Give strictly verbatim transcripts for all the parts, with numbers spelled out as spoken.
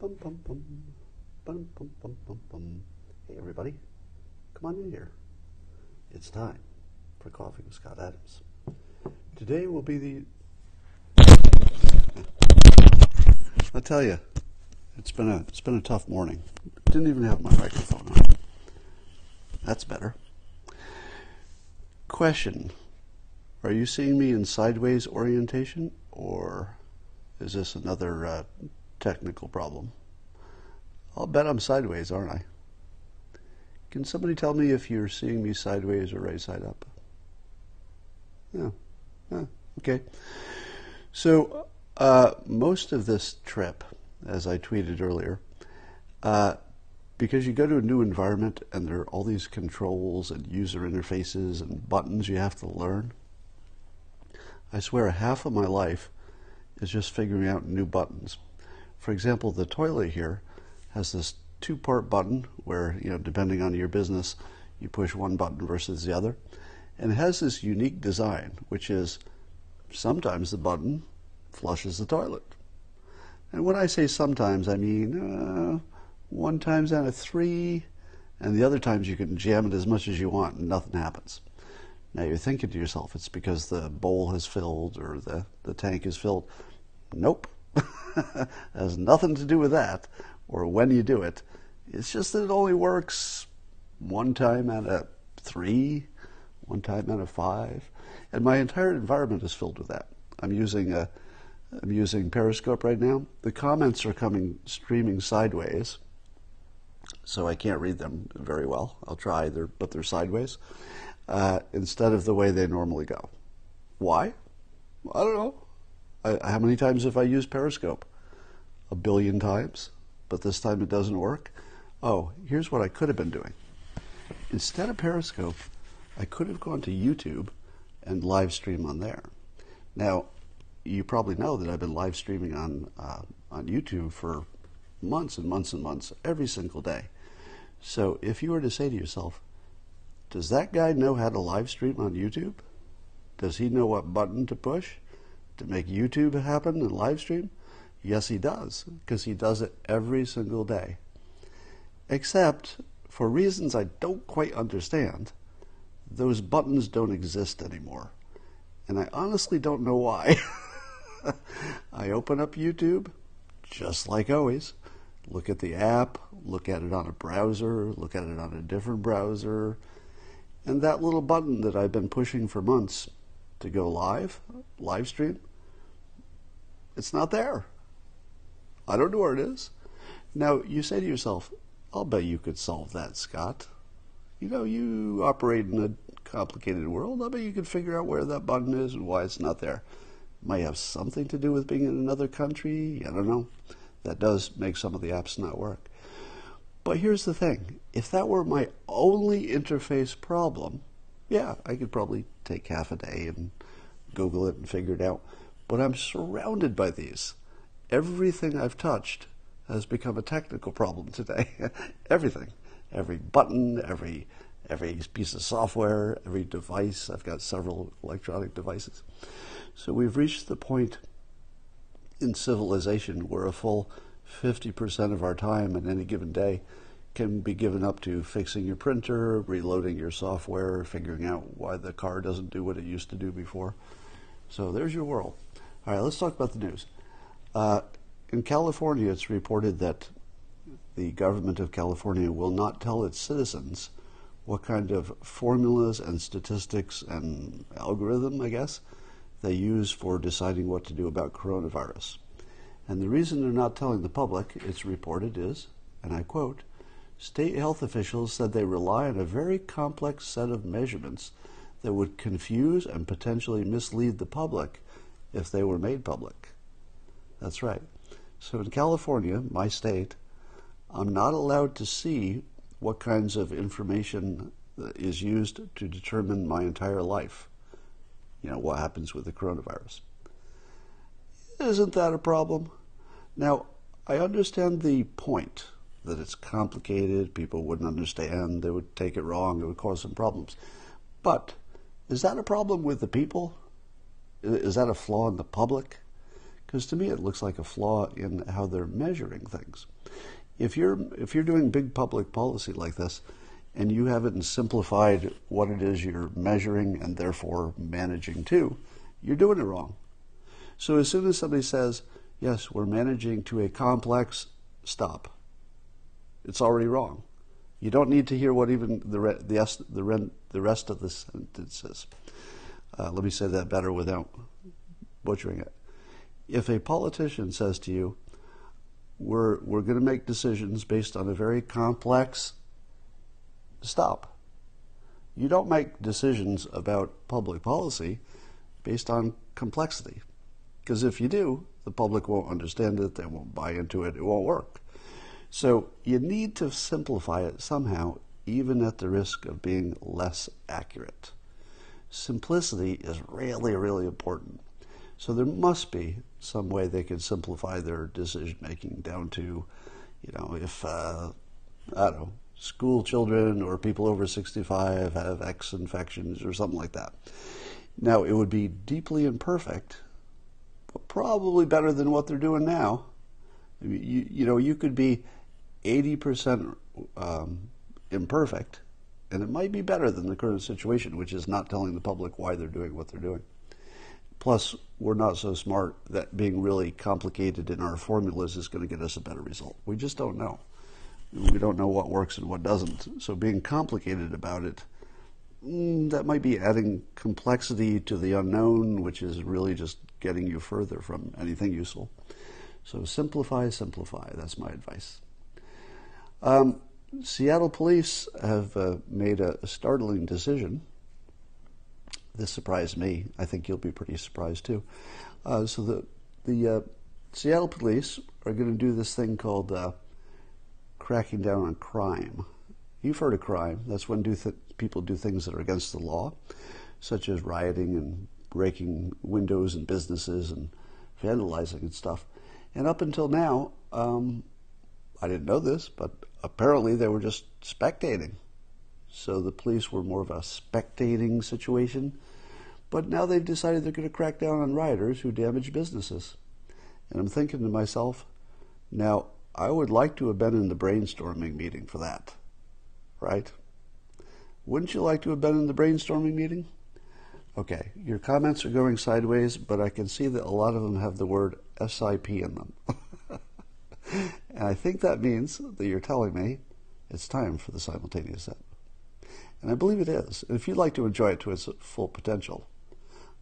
Bum, bum, bum. Bum, bum, bum, bum, bum. Hey, everybody. Come on in here. It's time for Coffee with Scott Adams. Today will be the... I'll tell you, it's been a it's been a tough morning. Didn't even have my microphone on. That's better. Question. Are you seeing me in sideways orientation, or is this another uh, technical problem? I'll bet I'm sideways, aren't I? Can somebody tell me if you're seeing me sideways or right side up? No. No. Okay. So uh, most of this trip, as I tweeted earlier, uh, because you go to a new environment and there are all these controls and user interfaces and buttons you have to learn, I swear half of my life is just figuring out new buttons. For example, the toilet here has this two-part button where, you know, depending on your business, you push one button versus the other. And it has this unique design, which is sometimes the button flushes the toilet. And when I say sometimes, I mean uh, one times out of three, and the other times you can jam it as much as you want and nothing happens. Now you're thinking to yourself, it's because the bowl has filled or the, the tank is filled. Nope. It has nothing to do with that or when you do it. It's just that it only works one time out of three, one time out of five. And my entire environment is filled with that. I'm using, a, I'm using Periscope right now. The comments are coming streaming sideways, so I can't read them very well. I'll try, they're, but they're sideways. Uh, instead of the way they normally go. Why? I don't know. I, how many times have I used Periscope? A billion times, but this time it doesn't work. Oh, here's what I could have been doing. Instead of Periscope, I could have gone to YouTube and live stream on there. Now, you probably know that I've been live streaming on, uh, on YouTube for months and months and months, every single day. So if you were to say to yourself, does that guy know how to live stream on YouTube? Does he know what button to push to make YouTube happen and live stream? Yes, he does, because he does it every single day. Except, for reasons I don't quite understand, those buttons don't exist anymore. And I honestly don't know why. I open up YouTube, just like always. Look at the app, look at it on a browser, look at it on a different browser. And that little button that I've been pushing for months to go live, live stream, it's not there. I don't know where it is. Now, you say to yourself, I'll bet you could solve that, Scott. You know, you operate in a complicated world. I bet you could figure out where that button is and why it's not there. It might have something to do with being in another country. I don't know. That does make some of the apps not work. But here's the thing, if that were my only interface problem, yeah, I could probably take half a day and Google it and figure it out. But I'm surrounded by these. Everything I've touched has become a technical problem today. Everything. Every button, every, every piece of software, every device. I've got several electronic devices. So we've reached the point in civilization where a full fifty percent of our time in any given day can be given up to fixing your printer, reloading your software, figuring out why the car doesn't do what it used to do before. So there's your world. All right, let's talk about the news. Uh, in California, it's reported that the government of California will not tell its citizens what kind of formulas and statistics and algorithm, I guess, they use for deciding what to do about coronavirus. And the reason they're not telling the public, it's reported, is, and I quote, state health officials said they rely on a very complex set of measurements that would confuse and potentially mislead the public if they were made public. That's right. So in California, my state, I'm not allowed to see what kinds of information is used to determine my entire life. You know, what happens with the coronavirus. Isn't that a problem? Now, I understand the point that it's complicated, people wouldn't understand, they would take it wrong, it would cause some problems. But is that a problem with the people? Is that a flaw in the public? because to me it looks like a flaw in how they're measuring things. If you're if you're doing big public policy like this, and you haven't simplified what it is you're measuring and therefore managing to, you're doing it wrong. So as soon as somebody says, yes, we're managing to a complex, stop. It's already wrong. You don't need to hear what even the re the, rest, the, re the rest of the sentence is. Uh, let me say that better without butchering it. If a politician says to you, we're, we're going to make decisions based on a very complex stop. You don't make decisions about public policy based on complexity. Because if you do, the public won't understand it, they won't buy into it, it won't work. So you need to simplify it somehow, even at the risk of being less accurate. Simplicity is really, really important. So there must be some way they can simplify their decision-making down to, you know, if, uh, I don't know, school children or people over sixty-five have X infections or something like that. Now, it would be deeply imperfect, but probably better than what they're doing now. You, you know, you could be eighty percent um, imperfect, and it might be better than the current situation, which is not telling the public why they're doing what they're doing. Plus, we're not so smart that being really complicated in our formulas is going to get us a better result. We just don't know. We don't know what works and what doesn't. So being complicated about it, that might be adding complexity to the unknown, which is really just getting you further from anything useful. So simplify, simplify. That's my advice. Um, Seattle police have uh, made a startling decision. This surprised me. I think you'll be pretty surprised too. Uh, so the, the uh, Seattle police are going to do this thing called uh, cracking down on crime. You've heard of crime. That's when do th people do things that are against the law, such as rioting and breaking windows and businesses and vandalizing and stuff. And up until now, um, I didn't know this, but apparently they were just spectating. So the police were more of a spectating situation. But now they've decided they're going to crack down on rioters who damage businesses. And I'm thinking to myself, now I would like to have been in the brainstorming meeting for that, right? Wouldn't you like to have been in the brainstorming meeting? Okay, your comments are going sideways, but I can see that a lot of them have the word S I P in them. And I think that means that you're telling me it's time for the simultaneous end. And I believe it is. If you'd like to enjoy it to its full potential,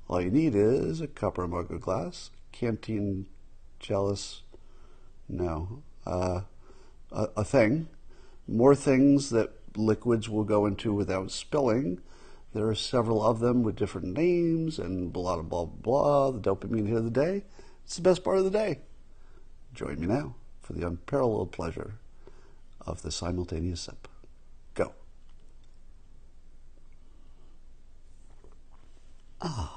all you need is a cup or a mug or glass, canteen, chalice, no, uh, a, a thing, more things that liquids will go into without spilling. There are several of them with different names and blah, blah, blah, the dopamine hit of the day. It's the best part of the day. Join me now for the unparalleled pleasure of the simultaneous sip. Go. Ah.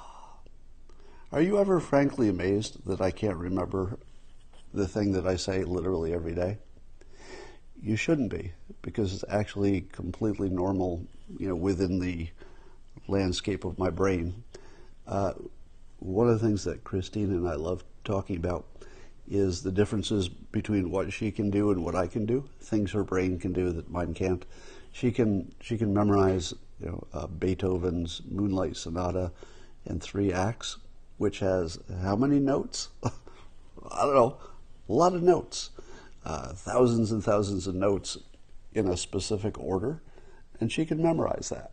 Are you ever frankly amazed that I can't remember the thing that I say literally every day? You shouldn't be, because it's actually completely normal, you know, within the landscape of my brain. Uh, one of the things that Christine and I love talking about is the differences between what she can do and what I can do, things her brain can do that mine can't. She can she can memorize, you know, uh, Beethoven's Moonlight Sonata in three acts, which has how many notes? I don't know, a lot of notes, uh, thousands and thousands of notes in a specific order, and she can memorize that.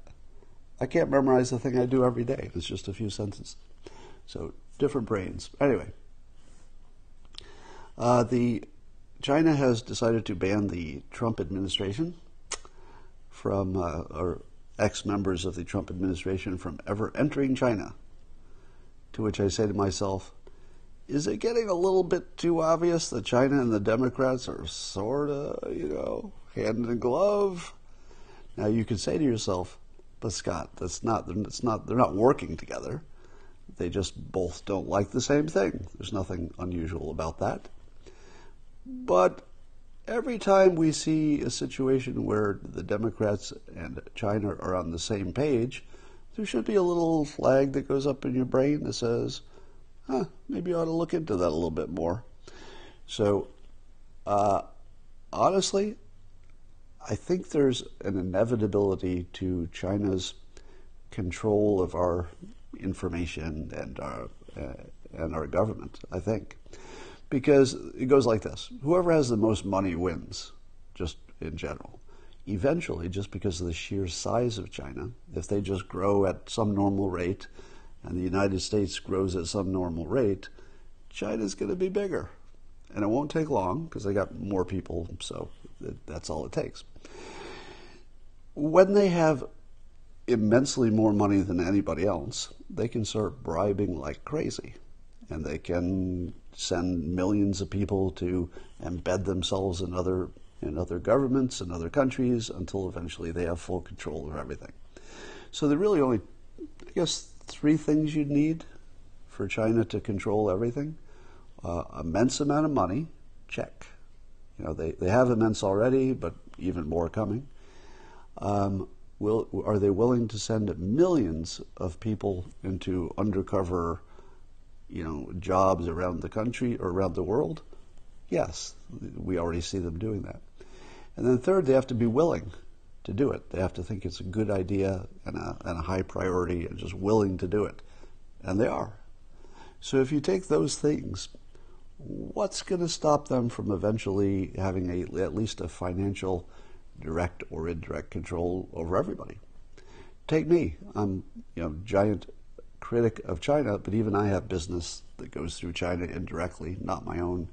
I can't memorize the thing I do every day. It's just a few sentences. So different brains. Anyway, uh, the China has decided to ban the Trump administration from, uh, or ex-members of the Trump administration from ever entering China. To which I say to myself, is it getting a little bit too obvious that China and the Democrats are sort of, you know, hand in glove? Now you could say to yourself, but Scott, that's not, that's not, they're not working together. They just both don't like the same thing. There's nothing unusual about that. But every time we see a situation where the Democrats and China are on the same page, there should be a little flag that goes up in your brain that says, huh, maybe I ought to look into that a little bit more. So uh, honestly, I think there's an inevitability to China's control of our information and our, uh, and our government, I think. Because it goes like this. Whoever has the most money wins, just in general. Eventually, just because of the sheer size of China, if they just grow at some normal rate and the United States grows at some normal rate, China's going to be bigger. And it won't take long because they got more people, so that's all it takes. When they have immensely more money than anybody else, they can start bribing like crazy. And they can send millions of people to embed themselves in other in other governments and other countries until eventually they have full control of everything. So there are really only, I guess, three things you'd need for China to control everything. Uh, immense amount of money, check. You know, they, they have immense already, but even more coming. Um, will, are they willing to send millions of people into undercover, you know, jobs around the country or around the world? Yes, we already see them doing that. And then third, they have to be willing to do it. They have to think it's a good idea and a, and a high priority and just willing to do it. And they are. So if you take those things, what's going to stop them from eventually having a, at least a financial direct or indirect control over everybody? Take me. I'm, you know, giant critic of China, but even I have business that goes through China indirectly, not my own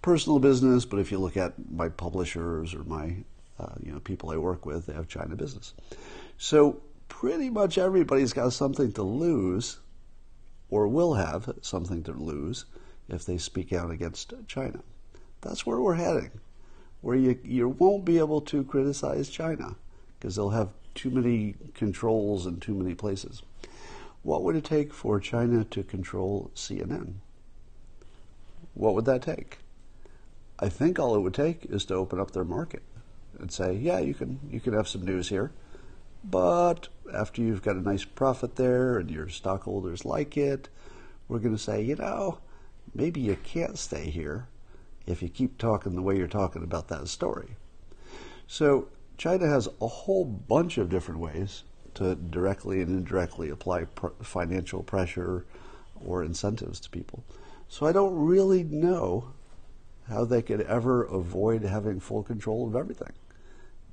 personal business, but if you look at my publishers or my uh, you know, people I work with, they have China business. So pretty much everybody's got something to lose or will have something to lose if they speak out against China. That's where we're heading, where you, you won't be able to criticize China because they'll have too many controls in too many places. What would it take for China to control C N N? What would that take? I think all it would take is to open up their market and say, yeah, you can you can have some news here, but after you've got a nice profit there and your stockholders like it, we're going to say, you know, maybe you can't stay here if you keep talking the way you're talking about that story. So China has a whole bunch of different ways to directly and indirectly apply pr- financial pressure or incentives to people. So I don't really know how they could ever avoid having full control of everything,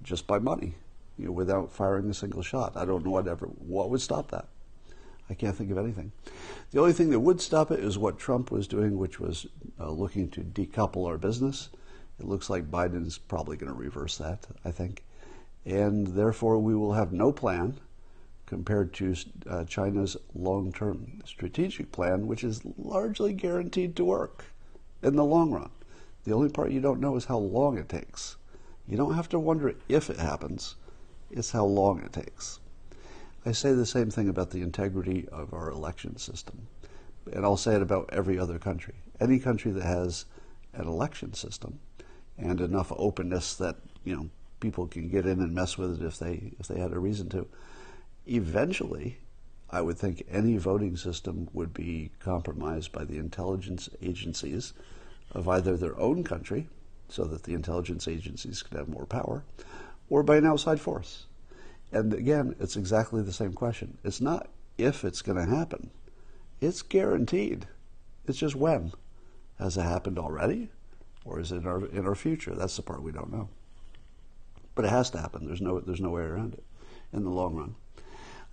just by money, you know, without firing a single shot. I don't know what ever, what would stop that. I can't think of anything. The only thing that would stop it is what Trump was doing, which was uh, looking to decouple our business. It looks like Biden is probably going to reverse that, I think. And therefore, we will have no plan compared to uh, China's long-term strategic plan, which is largely guaranteed to work in the long run. The only part you don't know is how long it takes. You don't have to wonder if it happens. It's how long it takes. I say the same thing about the integrity of our election system. And I'll say it about every other country. Any country that has an election system and enough openness that, you know, people can get in and mess with it if they if they had a reason to, eventually, I would think any voting system would be compromised by the intelligence agencies of either their own country, so that the intelligence agencies could have more power, or by an outside force. And again, it's exactly the same question. It's not if it's going to happen. It's guaranteed. It's just when. Has it happened already? Or is it in our, in our future? That's the part we don't know. But it has to happen. There's no, there's no way around it in the long run.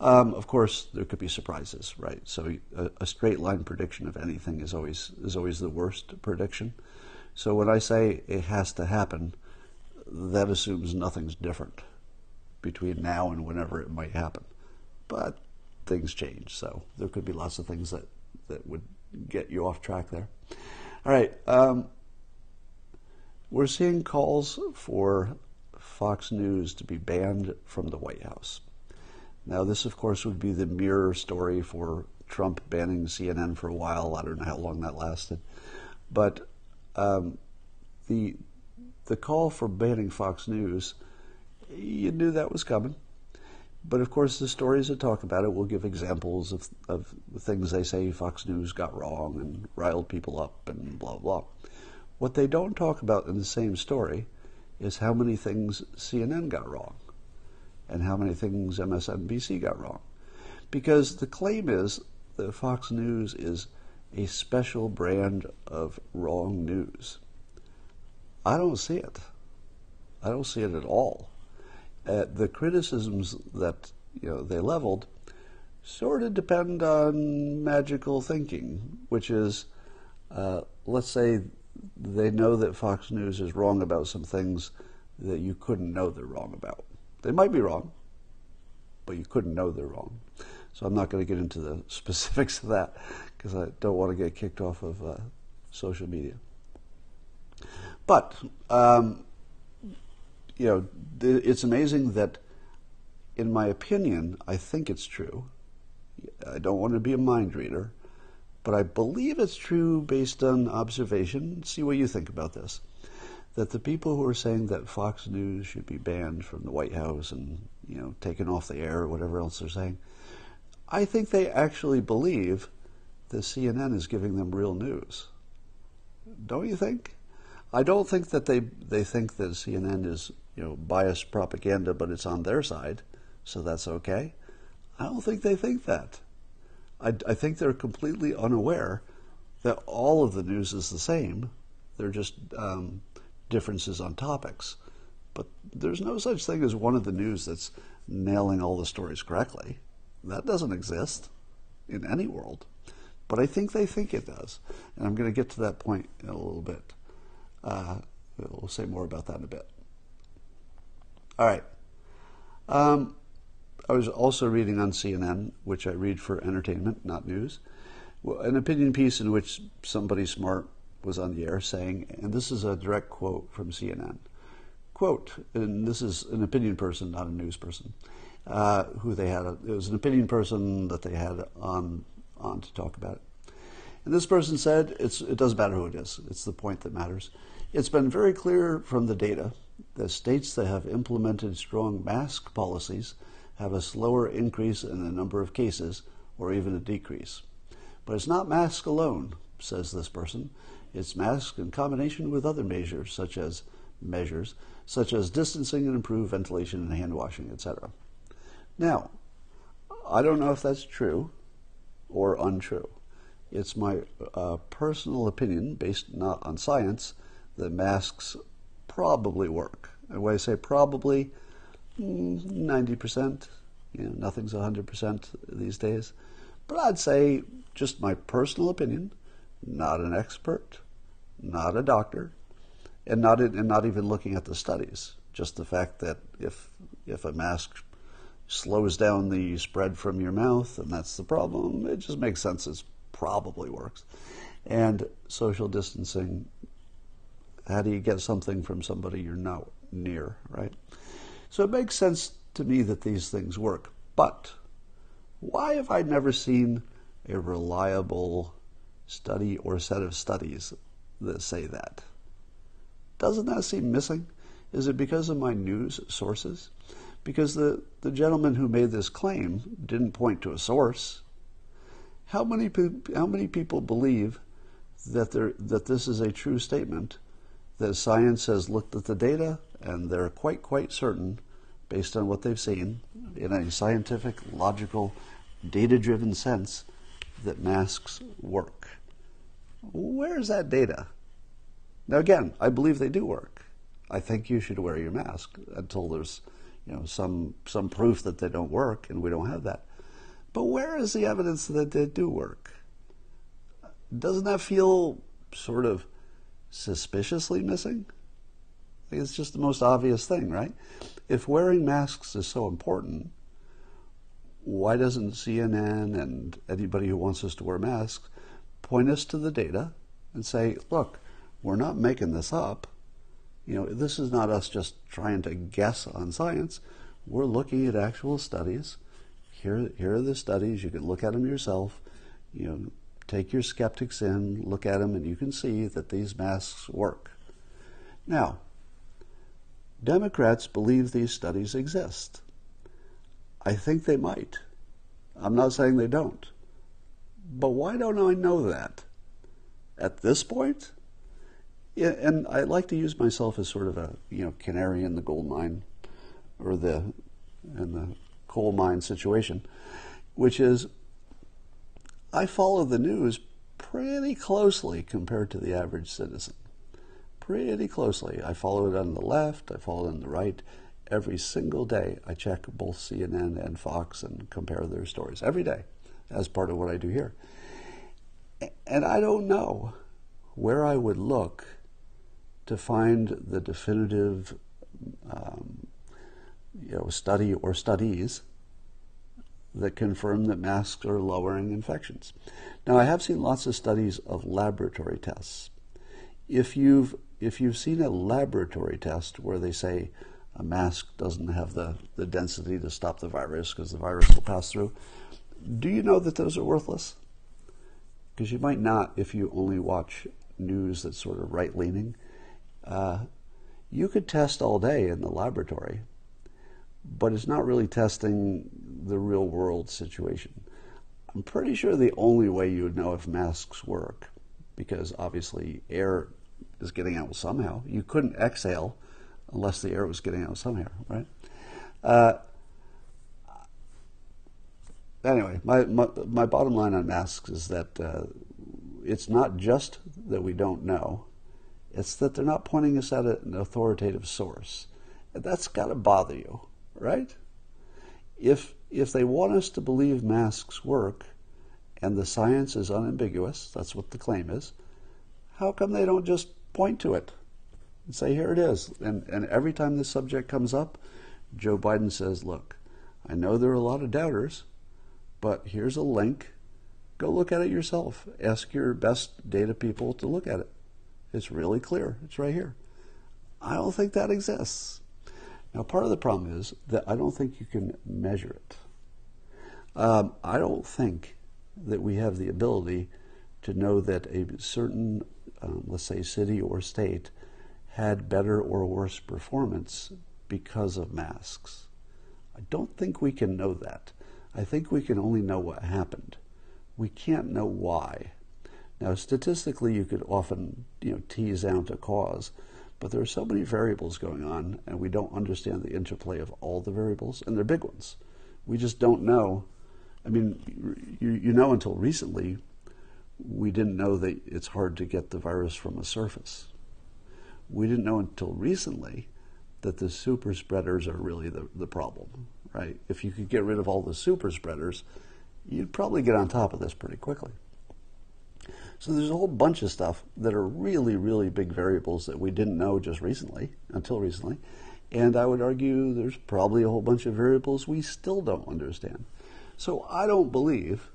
Um, of course, there could be surprises, right? So a, a straight line prediction of anything is always is always the worst prediction. So when I say it has to happen, that assumes nothing's different between now and whenever it might happen. But things change, so there could be lots of things that, that would get you off track there. All right. Um, we're seeing calls for Fox News to be banned from the White House. Now, this, of course, would be the mirror story for Trump banning C N N for a while. I don't know how long that lasted. But um, the the call for banning Fox News, you knew that was coming. But of course, the stories that talk about it will give examples of, of things they say Fox News got wrong and riled people up and blah, blah. What they don't talk about in the same story is how many things C N N got wrong and how many things M S N B C got wrong. Because the claim is that Fox News is a special brand of wrong news. I don't see it. I don't see it at all. Uh, the criticisms that you know they leveled sort of depend on magical thinking, which is, uh, let's say they know that Fox News is wrong about some things that you couldn't know they're wrong about. They might be wrong, but you couldn't know they're wrong. So I'm not going to get into the specifics of that because I don't want to get kicked off of uh, social media. But um, you know, it's amazing that, in my opinion, I think it's true. I don't want to be a mind reader, but I believe it's true based on observation. See what you think about this. That the people who are saying that Fox News should be banned from the White House and, you know, taken off the air or whatever else they're saying, I think they actually believe that C N N is giving them real news. Don't you think? I don't think that they they think that C N N is, you know, biased propaganda, but it's on their side, so that's okay. I don't think they think that. I, I think they're completely unaware that all of the news is the same. They're just um, differences on topics. But there's no such thing as one of the news that's nailing all the stories correctly. That doesn't exist in any world. But I think they think it does. And I'm going to get to that point in a little bit. Uh, we'll say more about that in a bit. All right. Um, I was also reading on C N N, which I read for entertainment, not news, an opinion piece in which somebody smart was on the air saying, and this is a direct quote from C N N, quote, and this is an opinion person, not a news person, uh, who they had, a, it was an opinion person that they had on, on to talk about it. And this person said, it's, it doesn't matter who it is, it's the point that matters. It's been very clear from the data that states that have implemented strong mask policies have a slower increase in the number of cases or even a decrease. But it's not masks alone, says this person. It's masks in combination with other measures such as measures such as distancing and improved ventilation and hand washing, et cetera. Now, I don't know if that's true or untrue. It's my uh, personal opinion, based not on science, that masks probably work. And when I say probably, ninety percent, you know, nothing's one hundred percent these days. But I'd say, just my personal opinion, not an expert, not a doctor, and not in, and not even looking at the studies. Just the fact that if if a mask slows down the spread from your mouth, and that's the problem, it just makes sense. It probably works. And social distancing, how do you get something from somebody you're not near, right? So it makes sense to me that these things work. But why have I never seen a reliable study or set of studies that say that? Doesn't that seem missing? Is it because of my news sources? Because the, the gentleman who made this claim didn't point to a source. How many, pe- how many people believe that, there, that this is a true statement? That science has looked at the data and they're quite, quite certain, based on what they've seen, in a scientific, logical, data-driven sense, that masks work. Where's that data? Now again, I believe they do work. I think you should wear your mask until there's, you know, some some proof that they don't work, and we don't have that. But where is the evidence that they do work? Doesn't that feel sort of suspiciously missing? It's just the most obvious thing, right? If wearing masks is so important, why doesn't C N N and anybody who wants us to wear masks point us to the data and say, look, we're not making this up. You know, this is not us just trying to guess on science. We're looking at actual studies. Here, here are the studies. You can look at them yourself. You know, take your skeptics in, look at them, and you can see that these masks work. Now, Democrats believe these studies exist. I think they might. I'm not saying they don't. But why don't I know that at this point? And I like to use myself as sort of a, you know, canary in the gold mine, or the in the coal mine situation, which is I follow the news pretty closely compared to the average citizen. Pretty closely. I follow it on the left, I follow it on the right. Every single day I check both C N N and Fox and compare their stories every day as part of what I do here. And I don't know where I would look to find the definitive um, you know, study or studies that confirm that masks are lowering infections. Now, I have seen lots of studies of laboratory tests. If you've, if you've seen a laboratory test where they say a mask doesn't have the, the density to stop the virus because the virus will pass through, do you know that those are worthless? Because you might not if you only watch news that's sort of right-leaning. Uh, you could test all day in the laboratory, but it's not really testing the real world situation. I'm pretty sure the only way you would know if masks work, because obviously air is getting out somehow. You couldn't exhale unless the air was getting out somehow, right? Uh, anyway, my, my, my bottom line on masks is that uh, it's not just that we don't know, it's that they're not pointing us at an authoritative source. That's got to bother you, right? If if they want us to believe masks work and the science is unambiguous, that's what the claim is, how come they don't just point to it and say, here it is? And, and every time this subject comes up, Joe Biden says, look, I know there are a lot of doubters, but here's a link. Go look at it yourself. Ask your best data people to look at it. It's really clear. It's right here. I don't think that exists. Now, part of the problem is that I don't think you can measure it. Um, I don't think that we have the ability to know that a certain, um, let's say, city or state had better or worse performance because of masks. I don't think we can know that. I think we can only know what happened. We can't know why. Now, statistically, you could often, you know, tease out a cause, but there are so many variables going on, and we don't understand the interplay of all the variables, and they're big ones. We just don't know. I mean, you, you know, until recently, we didn't know that it's hard to get the virus from a surface. We didn't know until recently that the super spreaders are really the, the problem, right? If you could get rid of all the super spreaders, you'd probably get on top of this pretty quickly. So there's a whole bunch of stuff that are really, really big variables that we didn't know just recently, until recently. And I would argue there's probably a whole bunch of variables we still don't understand. So I don't believe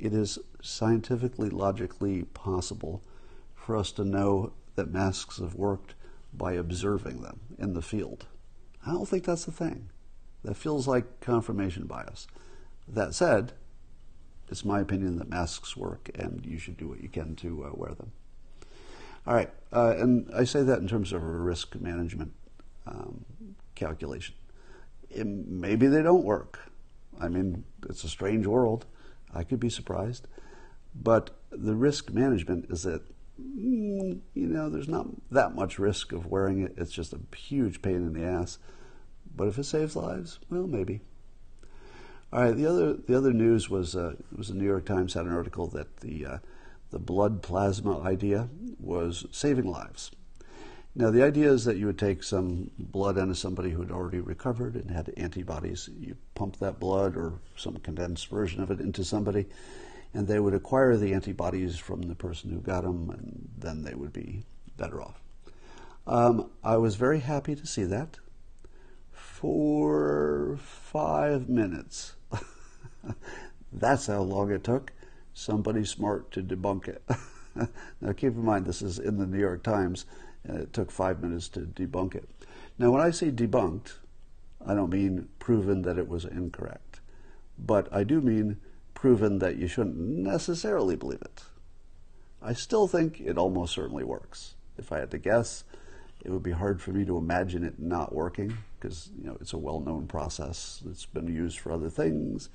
it is scientifically, logically possible for us to know that masks have worked by observing them in the field. I don't think that's the thing. That feels like confirmation bias. That said, it's my opinion that masks work, and you should do what you can to uh, wear them. All right, uh, and I say that in terms of a risk management um, calculation. It, maybe they don't work. I mean, it's a strange world. I could be surprised. But the risk management is that, mm, you know, there's not that much risk of wearing it. It's just a huge pain in the ass. But if it saves lives, well, maybe. All right. The other the other news was uh, it was the New York Times had an article that the uh, the blood plasma idea was saving lives. Now the idea is that you would take some blood out of somebody who had already recovered and had antibodies. You pump that blood or some condensed version of it into somebody, and they would acquire the antibodies from the person who got them, and then they would be better off. Um, I was very happy to see that for five minutes. That's how long it took somebody smart to debunk it. Now keep in mind, this is in the New York Times, and it took five minutes to debunk it. Now when I say debunked, I don't mean proven that it was incorrect, but I do mean proven that you shouldn't necessarily believe it. I still think it almost certainly works. If I had to guess, it would be hard for me to imagine it not working, because, you know, it's a well-known process that's been used for other things.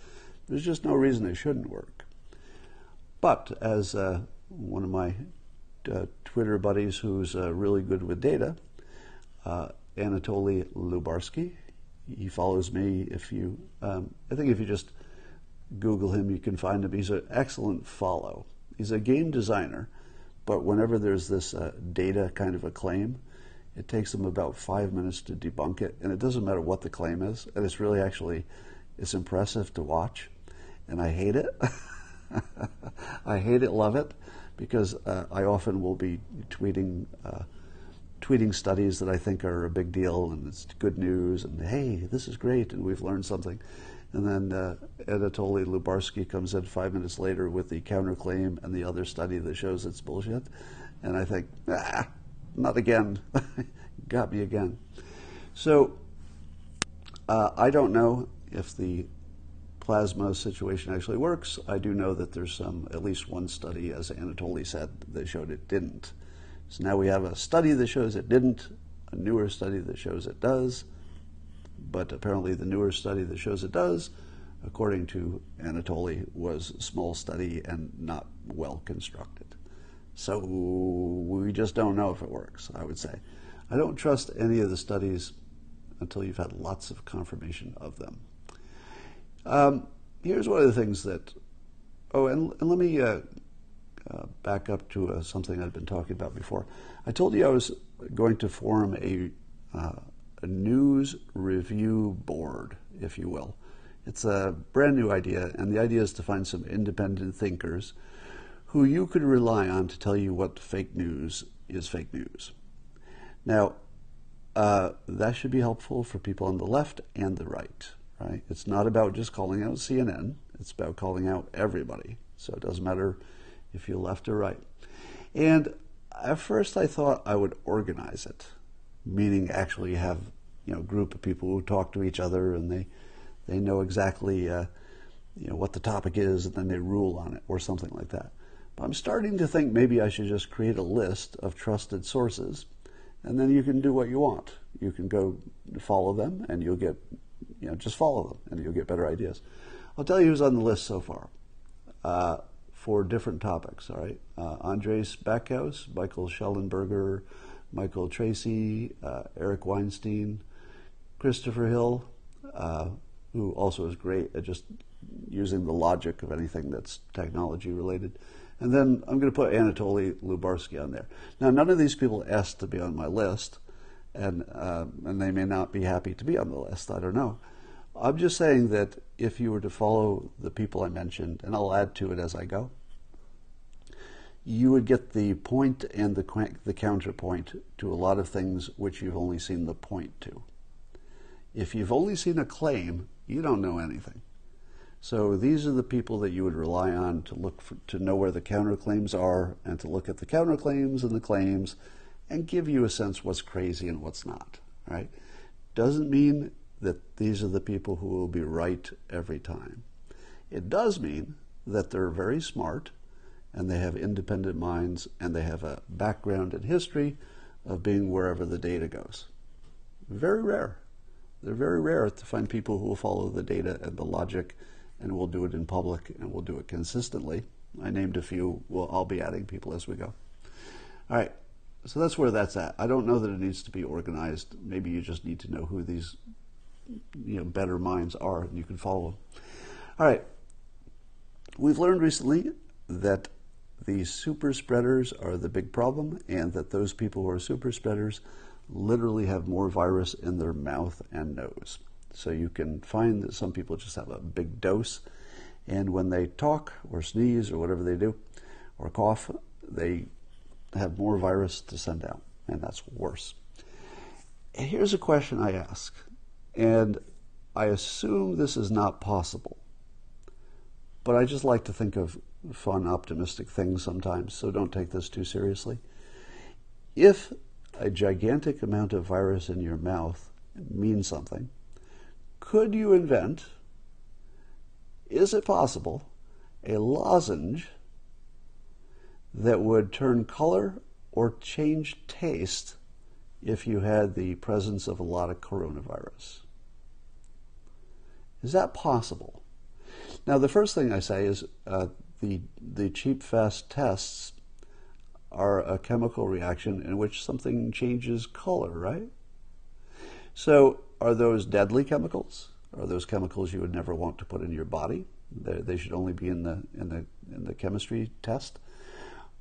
There's just no reason it shouldn't work. But as uh, one of my uh, Twitter buddies who's uh, really good with data, uh, Anatoly Lubarsky, he follows me. If you, um, I think if you just Google him, you can find him. He's an excellent follow. He's a game designer, but whenever there's this uh, data kind of a claim, it takes them about five minutes to debunk it, and it doesn't matter what the claim is. And it's really actually, it's impressive to watch, and I hate it. I hate it, love it, because uh, I often will be tweeting uh, tweeting studies that I think are a big deal, and it's good news, and hey, this is great, and we've learned something. And then uh, Anatoly Lubarsky comes in five minutes later with the counterclaim and the other study that shows it's bullshit. And I think, ah, not again. Got me again. So uh, I don't know if the plasma situation actually works. I do know that there's some, at least one study, as Anatoly said, that showed it didn't. So now we have a study that shows it didn't, a newer study that shows it does. But apparently the newer study that shows it does, according to Anatoly, was a small study and not well constructed. So we just don't know if it works, I would say. I don't trust any of the studies until you've had lots of confirmation of them. Um, here's one of the things that, oh, and, and let me uh, uh, back up to uh, something I've been talking about before. I told you I was going to form a... Uh, a news review board, if you will. It's a brand new idea, and the idea is to find some independent thinkers who you could rely on to tell you what fake news is fake news. Now, uh, that should be helpful for people on the left and the right, right? It's not about just calling out C N N. It's about calling out everybody. So it doesn't matter if you're left or right. And at first I thought I would organize it, meaning actually have, you know, a group of people who talk to each other and they, they know exactly, uh, you know, what the topic is, and then they rule on it or something like that. But I'm starting to think maybe I should just create a list of trusted sources, and then you can do what you want. You can go follow them and you'll get, you know, just follow them and you'll get better ideas. I'll tell you who's on the list so far uh, for different topics, all right? Uh, Andres Beckhaus, Michael Schellenberger, Michael Tracy, uh, Eric Weinstein, Christopher Hill, uh, who also is great at just using the logic of anything that's technology related. And then I'm going to put Anatoly Lubarsky on there. Now, none of these people asked to be on my list, and, uh, and they may not be happy to be on the list. I don't know. I'm just saying that if you were to follow the people I mentioned, and I'll add to it as I go, you would get the point and the qu the counterpoint to a lot of things which you've only seen the point to. If you've only seen a claim, you don't know anything. So these are the people that you would rely on to look for, to know where the counterclaims are, and to look at the counterclaims and the claims and give you a sense what's crazy and what's not, right? Doesn't mean that these are the people who will be right every time. It does mean that they're very smart, and they have independent minds, and they have a background in history of being wherever the data goes. Very rare. They're very rare to find people who will follow the data and the logic and will do it in public and will do it consistently. I named a few. Well, I'll be adding people as we go. All right, so that's where that's at. I don't know that it needs to be organized. Maybe you just need to know who these, you know, better minds are, and you can follow them. All right, we've learned recently that the super spreaders are the big problem, and that those people who are super spreaders literally have more virus in their mouth and nose. So you can find that some people just have a big dose, and when they talk or sneeze or whatever they do, or cough, they have more virus to send out, and that's worse. Here's a question I ask, and I assume this is not possible, but I just like to think of fun, optimistic things sometimes, so don't take this too seriously. If a gigantic amount of virus in your mouth means something, could you invent, is it possible, a lozenge that would turn color or change taste if you had the presence of a lot of coronavirus. Is that possible? Now, the first thing I say is uh, the, the cheap, fast tests are a chemical reaction in which something changes color, right? So are those deadly chemicals? Are those chemicals you would never want to put in your body? They're, they should only be in the, in the, in the chemistry test.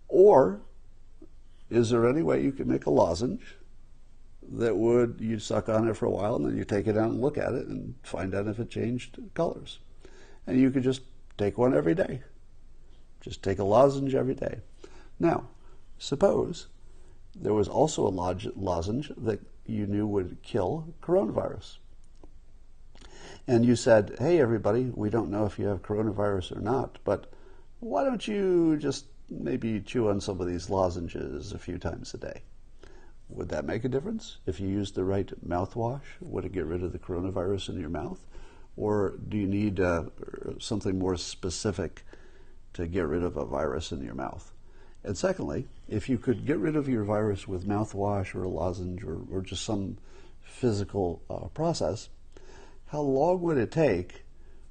Or is there any way you could make a lozenge that would, you suck on it for a while and then you take it out and look at it and find out if it changed colors? And you could just take one every day. Just take a lozenge every day. Now, suppose there was also a log- lozenge that you knew would kill coronavirus. And you said, hey, everybody, we don't know if you have coronavirus or not, but why don't you just maybe chew on some of these lozenges a few times a day? Would that make a difference? If you used the right mouthwash, would it get rid of the coronavirus in your mouth? Or do you need uh, something more specific to get rid of a virus in your mouth? And secondly, if you could get rid of your virus with mouthwash or a lozenge or, or just some physical uh, process, how long would it take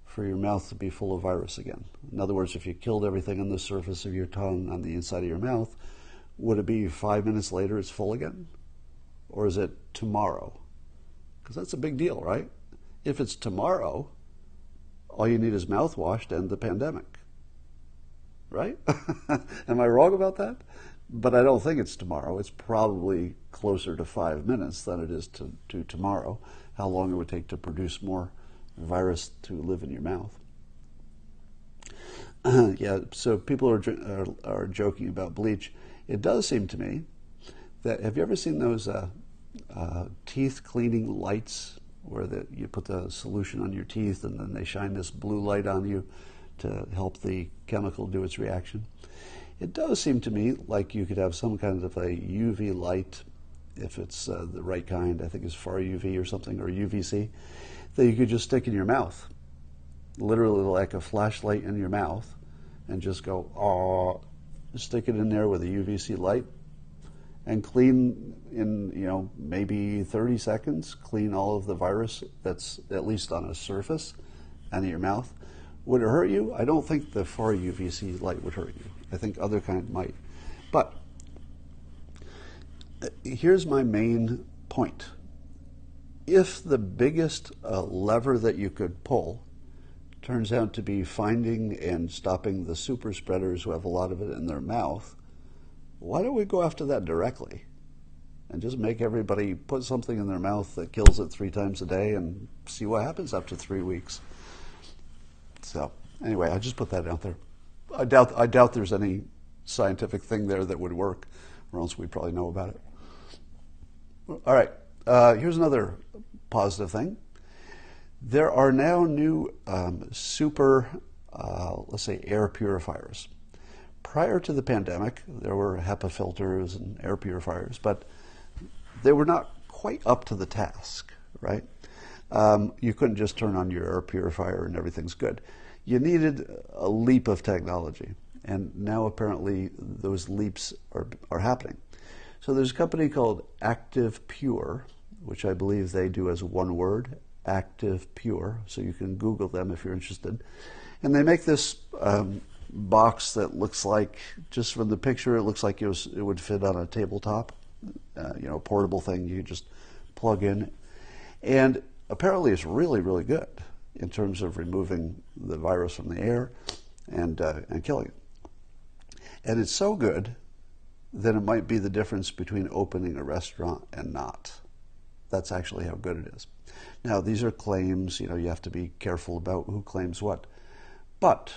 for your mouth to be full of virus again? In other words, if you killed everything on the surface of your tongue, on the inside of your mouth, would it be five minutes later it's full again? Or is it tomorrow? Because that's a big deal, right? If it's tomorrow, all you need is mouthwash to end the pandemic, right? Am I wrong about that? But I don't think it's tomorrow. It's probably closer to five minutes than it is to, to tomorrow, how long it would take to produce more virus to live in your mouth. Uh, yeah, so people are, are are joking about bleach. It does seem to me that, have you ever seen those uh, uh, teeth cleaning lights where the, you put the solution on your teeth and then they shine this blue light on you to help the chemical do its reaction? It does seem to me like you could have some kind of a U V light, if it's uh, the right kind, I think it's far U V or something, or U V C, that you could just stick in your mouth, literally like a flashlight in your mouth, and just go, oh, stick it in there with a U V C light, and clean in, you know, maybe thirty seconds, clean all of the virus that's at least on a surface and in your mouth. Would it hurt you? I don't think the far U V C light would hurt you. I think other kind might. But here's my main point. If the biggest uh, lever that you could pull turns out to be finding and stopping the super spreaders who have a lot of it in their mouth, why don't we go after that directly and just make everybody put something in their mouth that kills it three times a day and see what happens after three weeks? So anyway, I just put that out there. I doubt I doubt there's any scientific thing there that would work, or else we probably know about it. All right, uh, here's another positive thing. There are now new um, super, uh, let's say, air purifiers. Prior to the pandemic, there were HEPA filters and air purifiers, but they were not quite up to the task, right? Um, you couldn't just turn on your air purifier and everything's good. You needed a leap of technology, and now apparently those leaps are, are happening. So there's a company called ActivePure, which I believe they do as one word, ActivePure, so you can Google them if you're interested. And they make this um, box that looks like, just from the picture, it looks like it, was, it would fit on a tabletop, uh, you know, a portable thing you just plug in. And apparently it's really, really good in terms of removing the virus from the air and uh, and killing it. And it's so good that it might be the difference between opening a restaurant and not. That's actually how good it is. Now, these are claims, you know, you have to be careful about who claims what. But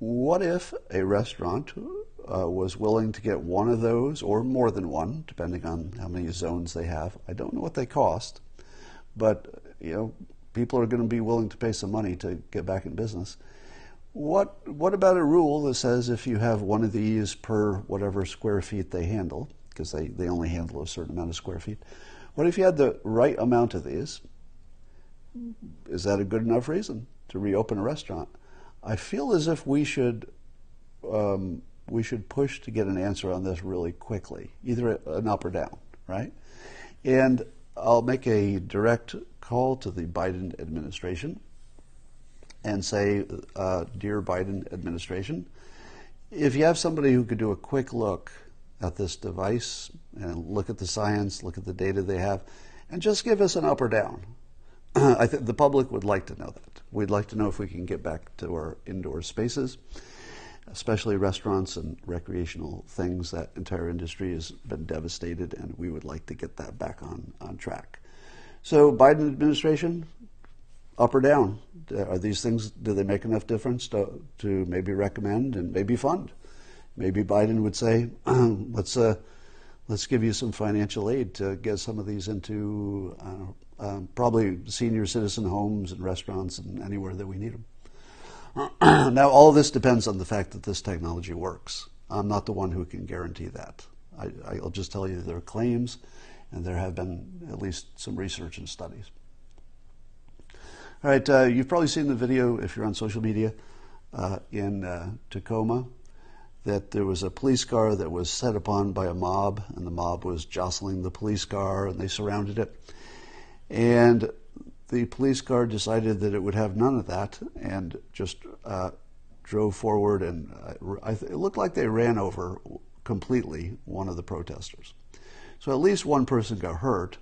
what if a restaurant uh, was willing to get one of those, or more than one, depending on how many zones they have? I don't know what they cost, but, you know, people are going to be willing to pay some money to get back in business. What what about a rule that says if you have one of these per whatever square feet they handle, because they, they only handle a certain amount of square feet, what if you had the right amount of these? Is that a good enough reason to reopen a restaurant? I feel as if we should um, we should push to get an answer on this really quickly, either an up or down. right? And I'll make a direct call to the Biden administration and say, uh, dear Biden administration, if you have somebody who could do a quick look at this device and look at the science, look at the data they have, and just give us an up or down. I think the public would like to know that. We'd like to know if we can get back to our indoor spaces, especially restaurants and recreational things. That entire industry has been devastated, and we would like to get that back on, on track. So Biden administration, up or down? Are these things, do they make enough difference to, to maybe recommend and maybe fund? Maybe Biden would say, let's uh, let's give you some financial aid to get some of these into uh, uh, probably senior citizen homes and restaurants and anywhere that we need them. Now, all of this depends on the fact that this technology works. I'm not the one who can guarantee that. I, I'll just tell you there are claims, and there have been at least some research and studies. All right, uh, you've probably seen the video if you're on social media uh, in uh, Tacoma, that there was a police car that was set upon by a mob, and the mob was jostling the police car, and they surrounded it. And the police car decided that it would have none of that and just uh, drove forward, and uh, it looked like they ran over completely one of the protesters. So at least one person got hurt,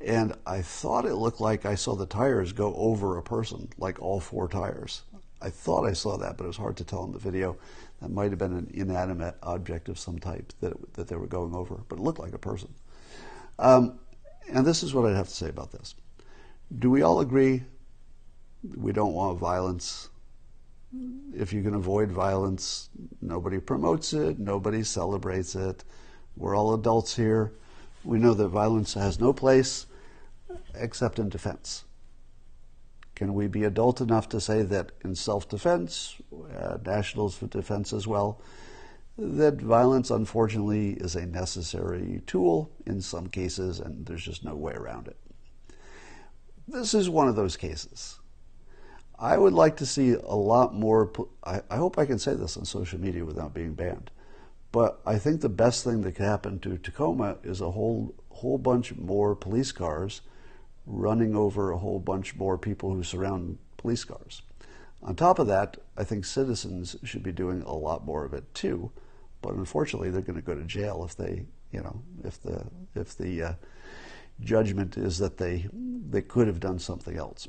and I thought it looked like I saw the tires go over a person, like all four tires. I thought I saw that, but it was hard to tell in the video. That might have been an inanimate object of some type that, it, that they were going over, but it looked like a person. Um, and this is what I'd have to say about this. Do we all agree we don't want violence? If you can avoid violence, nobody promotes it, nobody celebrates it. We're all adults here. We know that violence has no place except in defense. Can we be adult enough to say that in self-defense, uh, nationals for defense as well, that violence, unfortunately, is a necessary tool in some cases, and there's just no way around it? This is one of those cases. I would like to see a lot more, I, I hope I can say this on social media without being banned, but I think the best thing that could happen to Tacoma is a whole, whole bunch more police cars running over a whole bunch more people who surround police cars. On top of that, I think citizens should be doing a lot more of it too, but unfortunately they're going to go to jail if they, you know, if the if the uh, judgment is that they they could have done something else.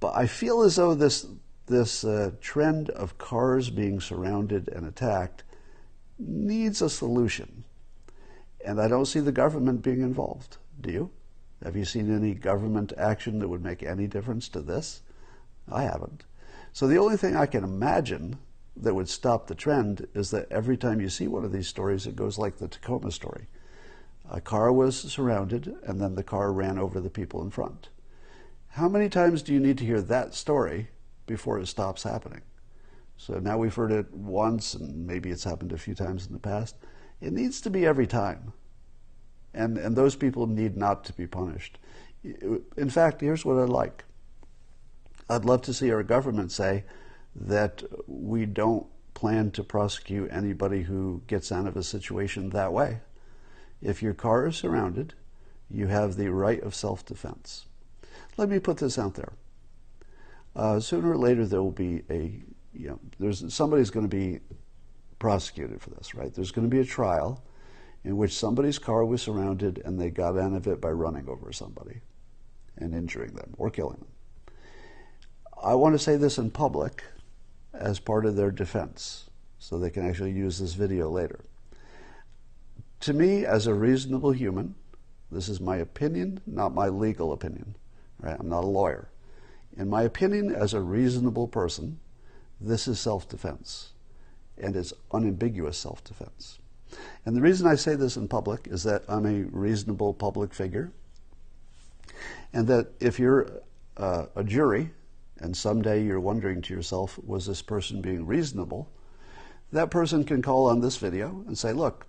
But I feel as though this this uh, trend of cars being surrounded and attacked needs a solution, and I don't see the government being involved. Do you? Have you seen any government action that would make any difference to this? I haven't. So the only thing I can imagine that would stop the trend is that every time you see one of these stories, it goes like the Tacoma story. A car was surrounded, and then the car ran over the people in front. How many times do you need to hear that story before it stops happening? So now we've heard it once, and maybe it's happened a few times in the past. It needs to be every time. And, and those people need not to be punished. In fact, here's what I'd like. I'd love to see our government say that we don't plan to prosecute anybody who gets out of a situation that way. If your car is surrounded, you have the right of self-defense. Let me put this out there. Uh, sooner or later, there will be a, you know, there's, somebody's going to be prosecuted for this, right? There's going to be a trial in which somebody's car was surrounded and they got out of it by running over somebody and injuring them or killing them. I want to say this in public as part of their defense so they can actually use this video later. To me, as a reasonable human, this is my opinion, not my legal opinion, right? I'm not a lawyer. In my opinion, as a reasonable person, this is self-defense, and it's unambiguous self-defense. And the reason I say this in public is that I'm a reasonable public figure, and that if you're uh, a jury and someday you're wondering to yourself, was this person being reasonable, that person can call on this video and say, look,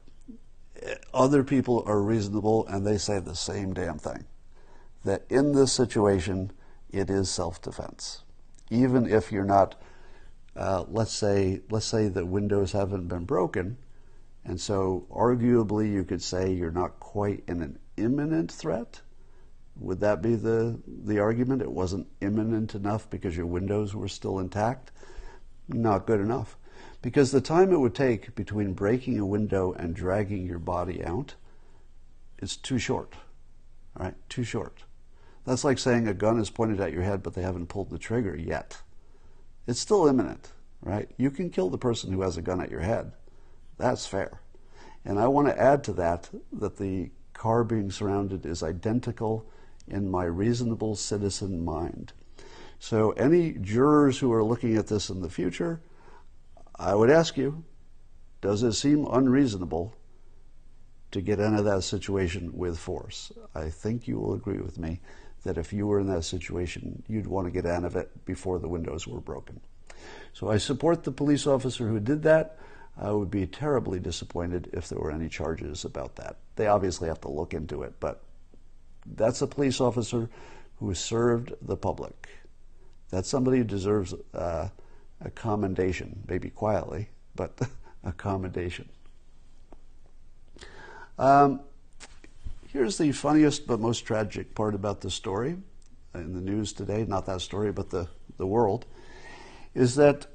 other people are reasonable and they say the same damn thing, that in this situation it is self-defense, even if you're not, uh, let's say, let's say that windows haven't been broken, And so arguably you could say you're not quite in an imminent threat. Would that be the, the argument? It wasn't imminent enough because your windows were still intact? Not good enough. Because the time it would take between breaking a window and dragging your body out is too short. All right, too short. That's like saying a gun is pointed at your head, but they haven't pulled the trigger yet. It's still imminent, right? You can kill the person who has a gun at your head. That's fair. And I want to add to that that the car being surrounded is identical in my reasonable citizen mind. So any jurors who are looking at this in the future, I would ask you, does it seem unreasonable to get out of that situation with force? I think you will agree with me that if you were in that situation, you'd want to get out of it before the windows were broken. So I support the police officer who did that. I would be terribly disappointed if there were any charges about that. They obviously have to look into it, but that's a police officer who served the public. That's somebody who deserves uh, a commendation, maybe quietly, but a commendation. Um, here's the funniest but most tragic part about the story in the news today, not that story, but the, the world, is that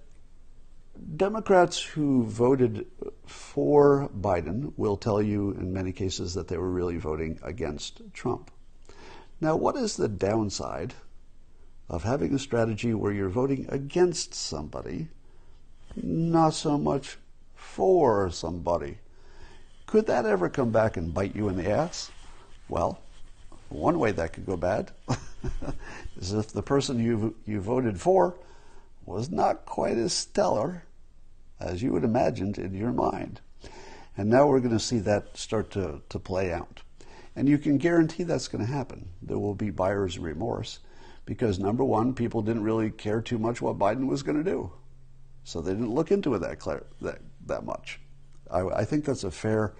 Democrats who voted for Biden will tell you in many cases that they were really voting against Trump. Now, what is the downside of having a strategy where you're voting against somebody, not so much for somebody? Could that ever come back and bite you in the ass? Well, one way that could go bad is if the person you, you voted for was not quite as stellar as you would imagined in your mind. And now we're going to see that start to, to play out. And you can guarantee that's going to happen. There will be buyer's remorse because, number one, people didn't really care too much what Biden was going to do. So they didn't look into it that, clear, that, that much. I, I think that's a fair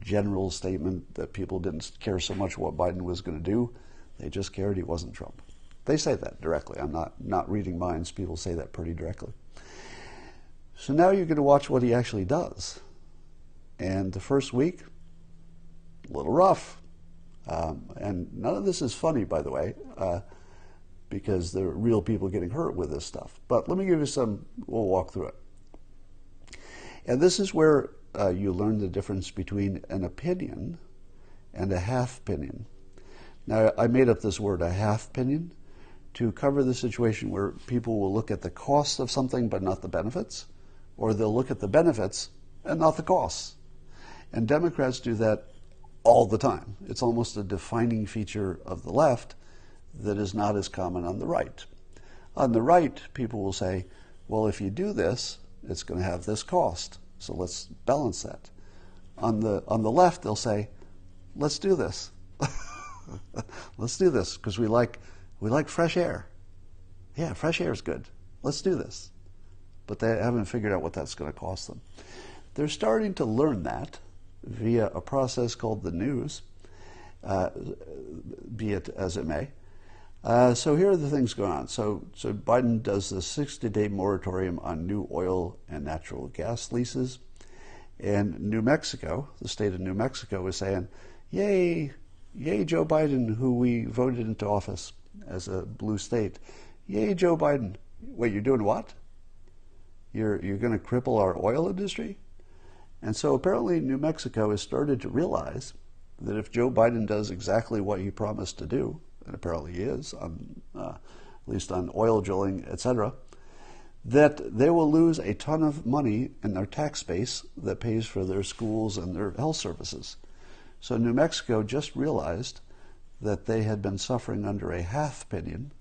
general statement that people didn't care so much what Biden was going to do. They just cared he wasn't Trump. They say that directly. I'm not, not reading minds. People say that pretty directly. So now you're going to watch what he actually does. And the first week, a little rough. Um, and none of this is funny, by the way, uh, because there are real people getting hurt with this stuff. But let me give you some, we'll walk through it. And this is where uh, you learn the difference between an opinion and a half-pinion. Now, I made up this word, a half-pinion, to cover the situation where people will look at the cost of something but not the benefits, or they'll look at the benefits and not the costs. And Democrats do that all the time. It's almost a defining feature of the left that is not as common on the right. On the right, people will say, well, if you do this, it's going to have this cost, so let's balance that. On the, on the left, they'll say, let's do this. Let's do this because we like We like fresh air. Yeah, fresh air is good. Let's do this. But they haven't figured out what that's going to cost them. They're starting to learn that via a process called the news, uh, be it as it may. Uh, so here are the things going on. So, so Biden does the sixty-day moratorium on new oil and natural gas leases. And New Mexico, the state of New Mexico, is saying, yay, yay, Joe Biden, who we voted into office as a blue state. Yay, Joe Biden. Wait, you're doing what? You're, you're going to cripple our oil industry? And so apparently New Mexico has started to realize that if Joe Biden does exactly what he promised to do, and apparently he is, on, uh, at least on oil drilling, et cetera, that they will lose a ton of money in their tax base that pays for their schools and their health services. So New Mexico just realized that they had been suffering under a half-pinion,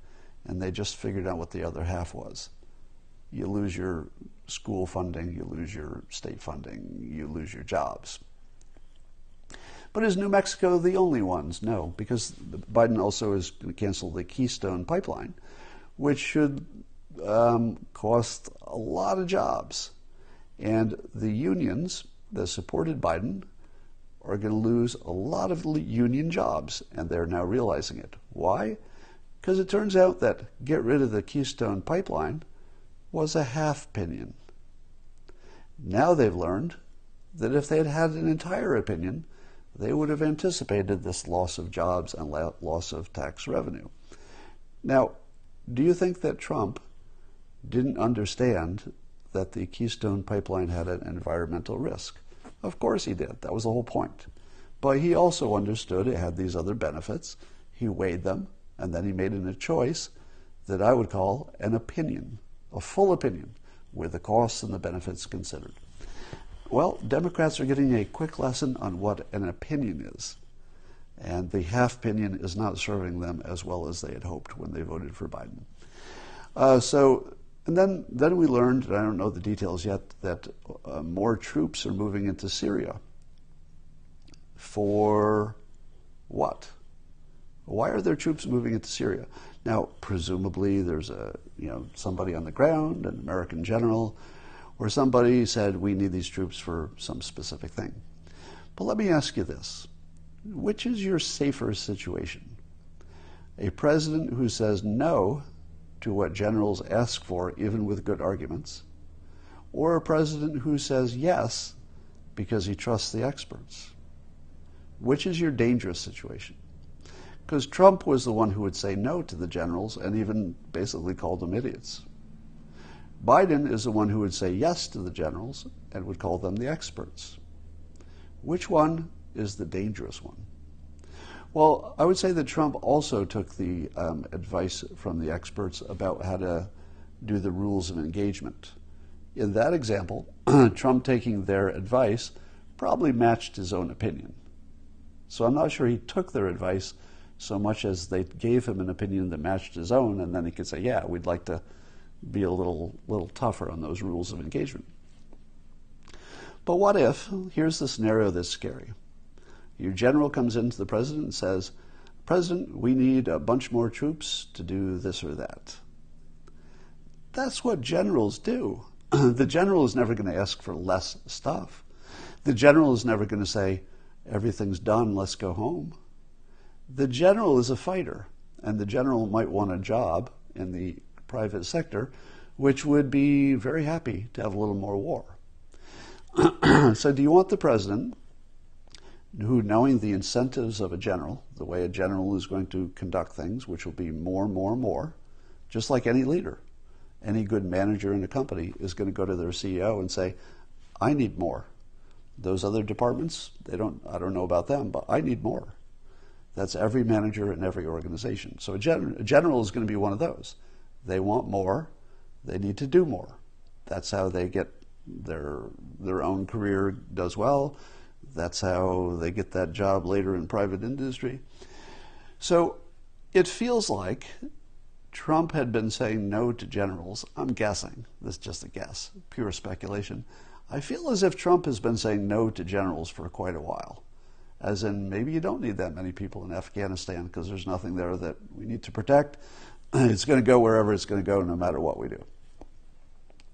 and they just figured out what the other half was. You lose your school funding, you lose your state funding, you lose your jobs. But is New Mexico the only ones? No, because Biden also is going to cancel the Keystone Pipeline, which should um, cost a lot of jobs. And the unions that supported Biden are going to lose a lot of union jobs, and they're now realizing it. Why? Because it turns out that get rid of the Keystone Pipeline was a half-pinion. Now they've learned that if they had had an entire opinion, they would have anticipated this loss of jobs and loss of tax revenue. Now, do you think that Trump didn't understand that the Keystone Pipeline had an environmental risk? Of course he did. That was the whole point. But he also understood it had these other benefits. He weighed them, and then he made a choice that I would call an opinion, a full opinion, with the costs and the benefits considered. Well, Democrats are getting a quick lesson on what an opinion is, and the half-opinion is not serving them as well as they had hoped when they voted for Biden. Uh, so, and then, then we learned, and I don't know the details yet, that uh, more troops are moving into Syria. For what? Why are there troops moving into Syria? Now, presumably there's a, you know, somebody on the ground, an American general, or somebody said, we need these troops for some specific thing. But let me ask you this. Which is your safer situation? A president who says no to what generals ask for, even with good arguments, or a president who says yes because he trusts the experts? Which is your dangerous situation? Because Trump was the one who would say no to the generals and even basically called them idiots. Biden is the one who would say yes to the generals and would call them the experts. Which one is the dangerous one? Well, I would say that Trump also took the um, advice from the experts about how to do the rules of engagement. In that example, Trump taking their advice probably matched his own opinion. So I'm not sure he took their advice so much as they gave him an opinion that matched his own, and then he could say, yeah, we'd like to be a little, little tougher on those rules of engagement. But what if, here's the scenario that's scary. Your general comes into the president and says, President, we need a bunch more troops to do this or that. That's what generals do. The general is never going to ask for less stuff. The general is never going to say, everything's done, let's go home. The general is a fighter, and the general might want a job in the private sector, which would be very happy to have a little more war. So do you want the president, who, knowing the incentives of a general, the way a general is going to conduct things, which will be more, more, more, just like any leader, any good manager in a company is going to go to their C E O and say, I need more. Those other departments, they don't, I don't know about them, but I need more. That's every manager in every organization. So a, gen a general is going to be one of those. They want more. They need to do more. That's how they get their, their own career does well. That's how they get that job later in private industry. So it feels like Trump had been saying no to generals. I'm guessing. This is just a guess, pure speculation. I feel as if Trump has been saying no to generals for quite a while. As in, maybe you don't need that many people in Afghanistan because there's nothing there that we need to protect. It's going to go wherever it's going to go no matter what we do.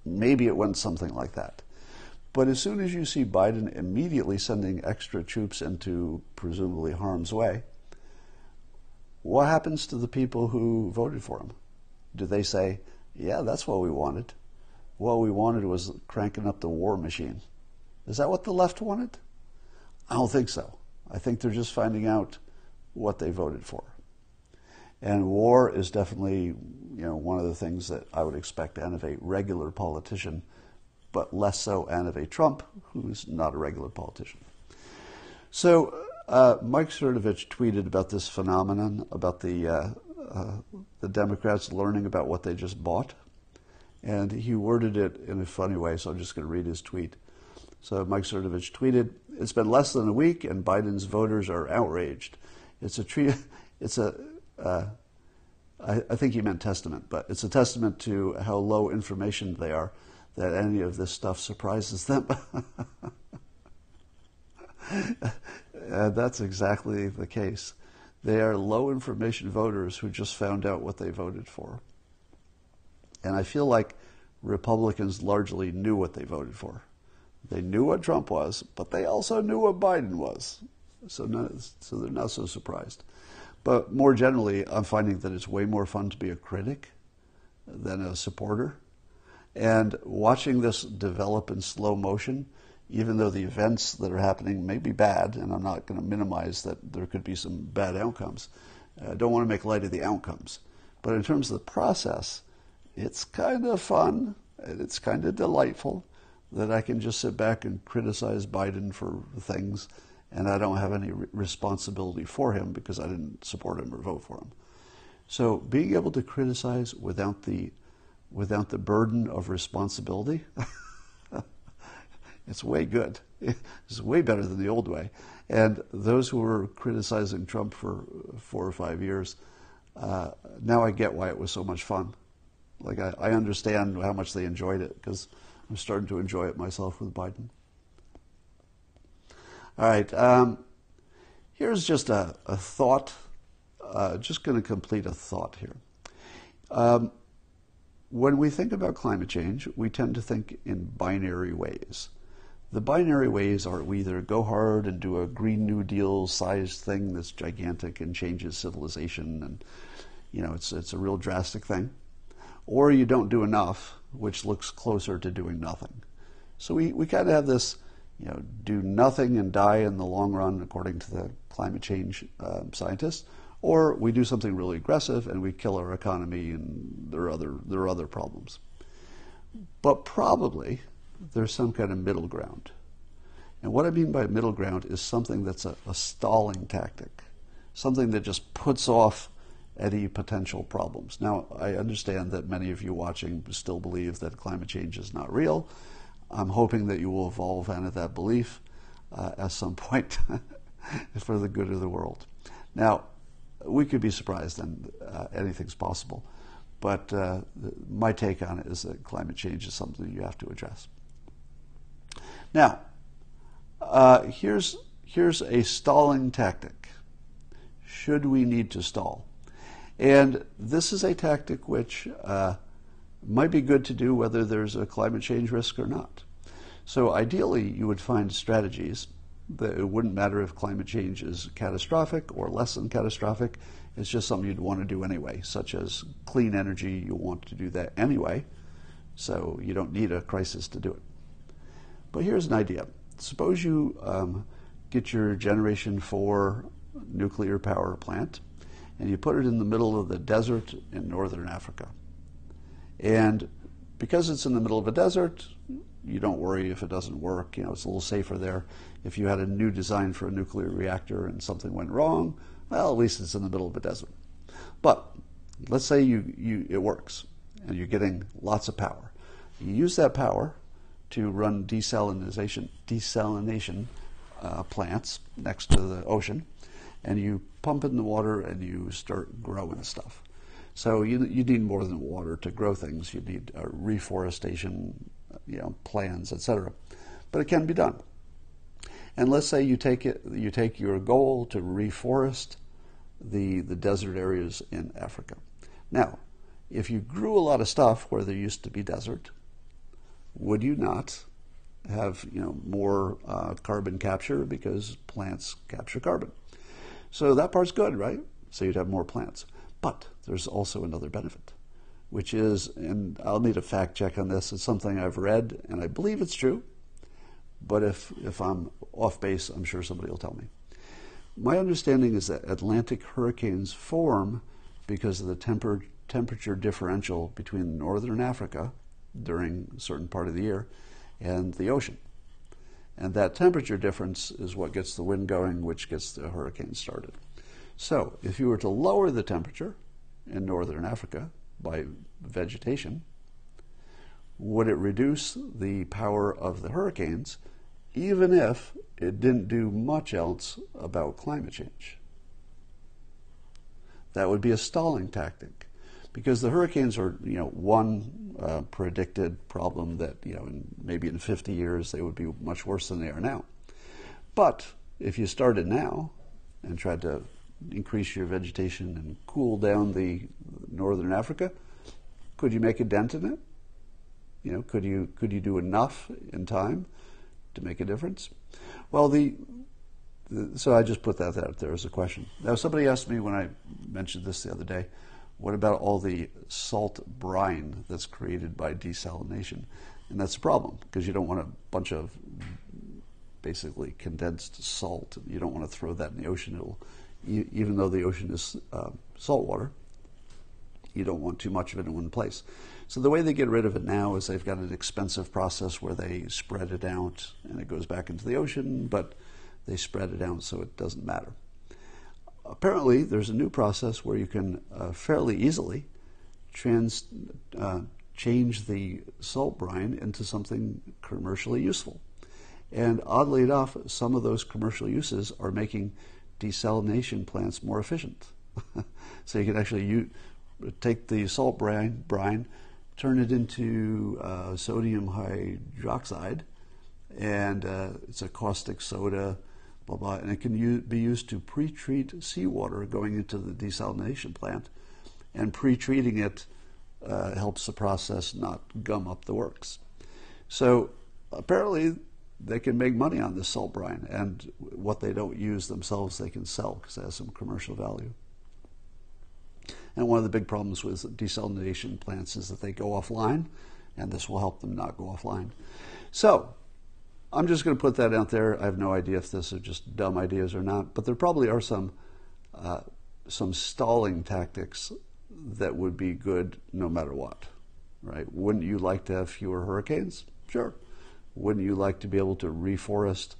Maybe it went something like that. But as soon as you see Biden immediately sending extra troops into presumably harm's way, what happens to the people who voted for him? Do they say, yeah, that's what we wanted? What we wanted was cranking up the war machine. Is that what the left wanted? I don't think so. I think they're just finding out what they voted for. And war is definitely, you know, one of the things that I would expect out of a regular politician, but less so out of a Trump, who's not a regular politician. So uh, Mike Serdovich tweeted about this phenomenon, about the, uh, uh, the Democrats learning about what they just bought. And he worded it in a funny way, so I'm just going to read his tweet. So Mike Serdovich tweeted, it's been less than a week, and Biden's voters are outraged. It's a tree, it's a, uh, I, I think he meant testament, but it's a testament to how low information they are that any of this stuff surprises them. And that's exactly the case. They are low information voters who just found out what they voted for. And I feel like Republicans largely knew what they voted for. They knew what Trump was, but they also knew what Biden was. So, not, so they're not so surprised. But more generally, I'm finding that it's way more fun to be a critic than a supporter. And watching this develop in slow motion even though the events that are happening may be bad, and I'm not going to minimize that there could be some bad outcomes. I don't want to make light of the outcomes. But in terms of the process, it's kind of fun, and it's kind of delightful that I can just sit back and criticize Biden for things, and I don't have any re- responsibility for him because I didn't support him or vote for him. So being able to criticize without the without the burden of responsibility, it's way good. It's way better than the old way. And those who were criticizing Trump for four or five years, uh, now I get why it was so much fun. Like I, I understand how much they enjoyed it, because I'm starting to enjoy it myself with Biden. All right, um, here's just a, a thought. Uh, just going to complete a thought here. Um, when we think about climate change, we tend to think in binary ways. The binary ways are we either go hard and do a Green New Deal-sized thing that's gigantic and changes civilization, and you know it's it's a real drastic thing, or you don't do enough, which looks closer to doing nothing. So we, we kind of have this, you know, do nothing and die in the long run, according to the climate change uh, scientists, or we do something really aggressive and we kill our economy, and there are other, there are other problems. But probably there's some kind of middle ground. And what I mean by middle ground is something that's a, a stalling tactic, something that just puts off any potential problems. Now, I understand that many of you watching still believe that climate change is not real. I'm hoping that you will evolve out of that belief uh, at some point for the good of the world. Now, we could be surprised, and uh, anything's possible. But uh, my take on it is that climate change is something you have to address. Now, uh, here's here's a stalling tactic. Should we need to stall? And this is a tactic which uh, might be good to do whether there's a climate change risk or not. So ideally, you would find strategies that it wouldn't matter if climate change is catastrophic or less than catastrophic. It's just something you'd want to do anyway, such as clean energy. You want to do that anyway, so you don't need a crisis to do it. But here's an idea. Suppose you um, get your Generation four nuclear power plant, and you put it in the middle of the desert in northern Africa. And because it's in the middle of a desert, you don't worry if it doesn't work. You know, it's a little safer there. If you had a new design for a nuclear reactor and something went wrong, well, at least it's in the middle of a desert. But let's say you, you it works, and you're getting lots of power. You use that power to run desalination, desalination uh, plants next to the ocean, and you pump in the water and you start growing stuff. So you you need more than water to grow things. You need uh, reforestation, you know, plans, et cetera. But it can be done. And let's say you take it, you take your goal to reforest the the desert areas in Africa. Now, if you grew a lot of stuff where there used to be desert, would you not have, you know, more uh, carbon capture, because plants capture carbon? So that part's good, right? So you'd have more plants. But there's also another benefit, which is, and I'll need a fact check on this, it's something I've read, and I believe it's true, but if, if I'm off base, I'm sure somebody will tell me. My understanding is that Atlantic hurricanes form because of the temper, temperature differential between northern Africa during a certain part of the year and the ocean. And that temperature difference is what gets the wind going, which gets the hurricane started. So if you were to lower the temperature in northern Africa by vegetation, would it reduce the power of the hurricanes, even if it didn't do much else about climate change? That would be a stalling tactic, because the hurricanes are, you know, one uh, predicted problem that, you know, in, maybe in fifty years they would be much worse than they are now. But if you started now and tried to increase your vegetation and cool down the northern Africa, could you make a dent in it? You know, could you could you do enough in time to make a difference? Well, the, the so I just put that out there as a question. Now, somebody asked me when I mentioned this the other day, what about all the salt brine that's created by desalination? And that's a problem, because you don't want a bunch of basically condensed salt. You don't want to throw that in the ocean. It'll, you, even though the ocean is uh, salt water, you don't want too much of it in one place. So the way they get rid of it now is they've got an expensive process where they spread it out and it goes back into the ocean, but they spread it out so it doesn't matter. Apparently, there's a new process where you can uh, fairly easily trans, uh, change the salt brine into something commercially useful. And oddly enough, some of those commercial uses are making desalination plants more efficient. So you can actually use, take the salt brine, brine turn it into uh, sodium hydroxide, and uh, it's a caustic soda, blah, blah, and it can u- be used to pre-treat seawater going into the desalination plant, and pre-treating it uh, helps the process not gum up the works. So apparently they can make money on this salt brine, and what they don't use themselves they can sell because it has some commercial value. And one of the big problems with desalination plants is that they go offline, and this will help them not go offline. So I'm just going to put that out there. I have no idea if this are just dumb ideas or not, but there probably are some uh, some stalling tactics that would be good no matter what, right? Wouldn't you like to have fewer hurricanes? Sure. Wouldn't you like to be able to reforest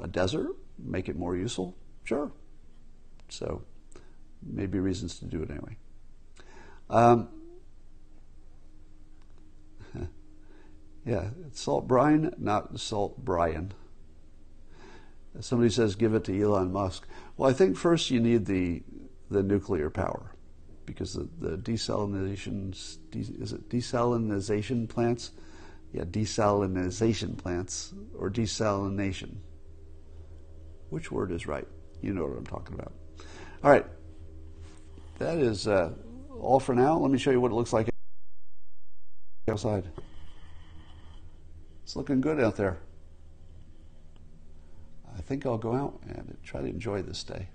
a desert, make it more useful? Sure. So maybe reasons to do it anyway. Um, Yeah, it's salt brine, not salt brine. Somebody says, give it to Elon Musk. Well, I think first you need the the nuclear power, because the, the desalination, is it desalinization plants? Yeah, desalinization plants, or desalination. Which word is right? You know what I'm talking about. All right, that is uh, all for now. Let me show you what it looks like outside. It's looking good out there. I think I'll go out and try to enjoy this day.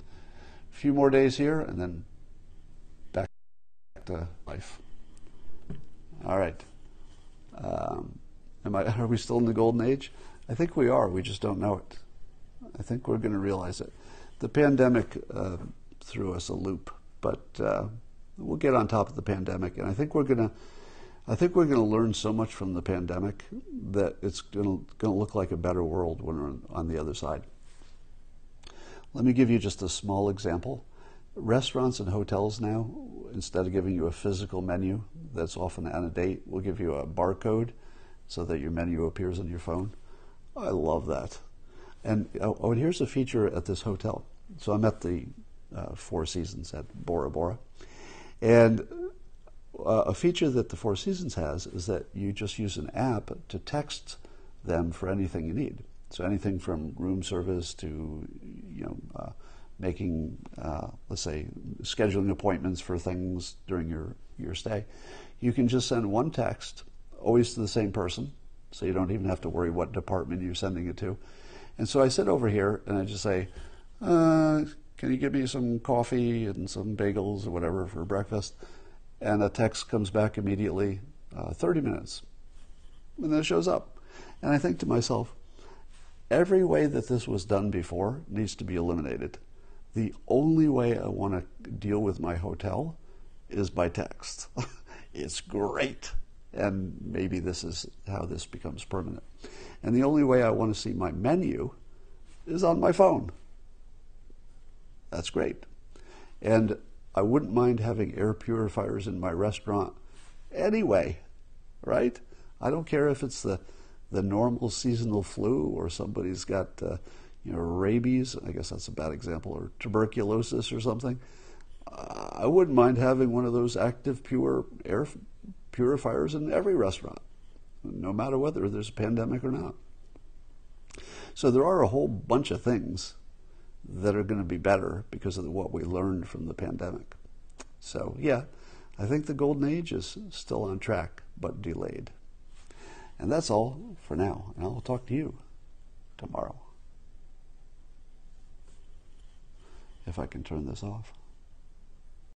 A few more days here and then back to life. All right. Um, am I, are we still in the golden age? I think we are. We just don't know it. I think we're going to realize it. The pandemic uh, threw us a loop, but uh, we'll get on top of the pandemic, and I think we're going to I think we're going to learn so much from the pandemic that it's going to, going to look like a better world when we're on the other side. Let me give you just a small example. Restaurants and hotels now, instead of giving you a physical menu that's often out of date, will give you a barcode so that your menu appears on your phone. I love that. And oh, and here's a feature at this hotel. So I'm at the uh, Four Seasons at Bora Bora, and Uh, a feature that the Four Seasons has is that you just use an app to text them for anything you need. So anything from room service to, you know, uh, making, uh, let's say, scheduling appointments for things during your, your stay. You can just send one text, always to the same person, so you don't even have to worry what department you're sending it to. And so I sit over here and I just say, uh, can you give me some coffee and some bagels or whatever for breakfast? And a text comes back immediately, uh, thirty minutes, and then it shows up. And I think to myself, every way that this was done before needs to be eliminated. The only way I want to deal with my hotel is by text. It's great. And maybe this is how this becomes permanent. And the only way I want to see my menu is on my phone. That's great. And I wouldn't mind having air purifiers in my restaurant anyway, right? I don't care if it's the, the normal seasonal flu or somebody's got uh, you know, rabies, I guess that's a bad example, or tuberculosis or something. Uh, I wouldn't mind having one of those ActivePure air purifiers in every restaurant, no matter whether there's a pandemic or not. So there are a whole bunch of things that are going to be better because of what we learned from the pandemic. So yeah, I think the golden age is still on track, but delayed. And that's all for now, and I'll talk to you tomorrow. If I can turn this off.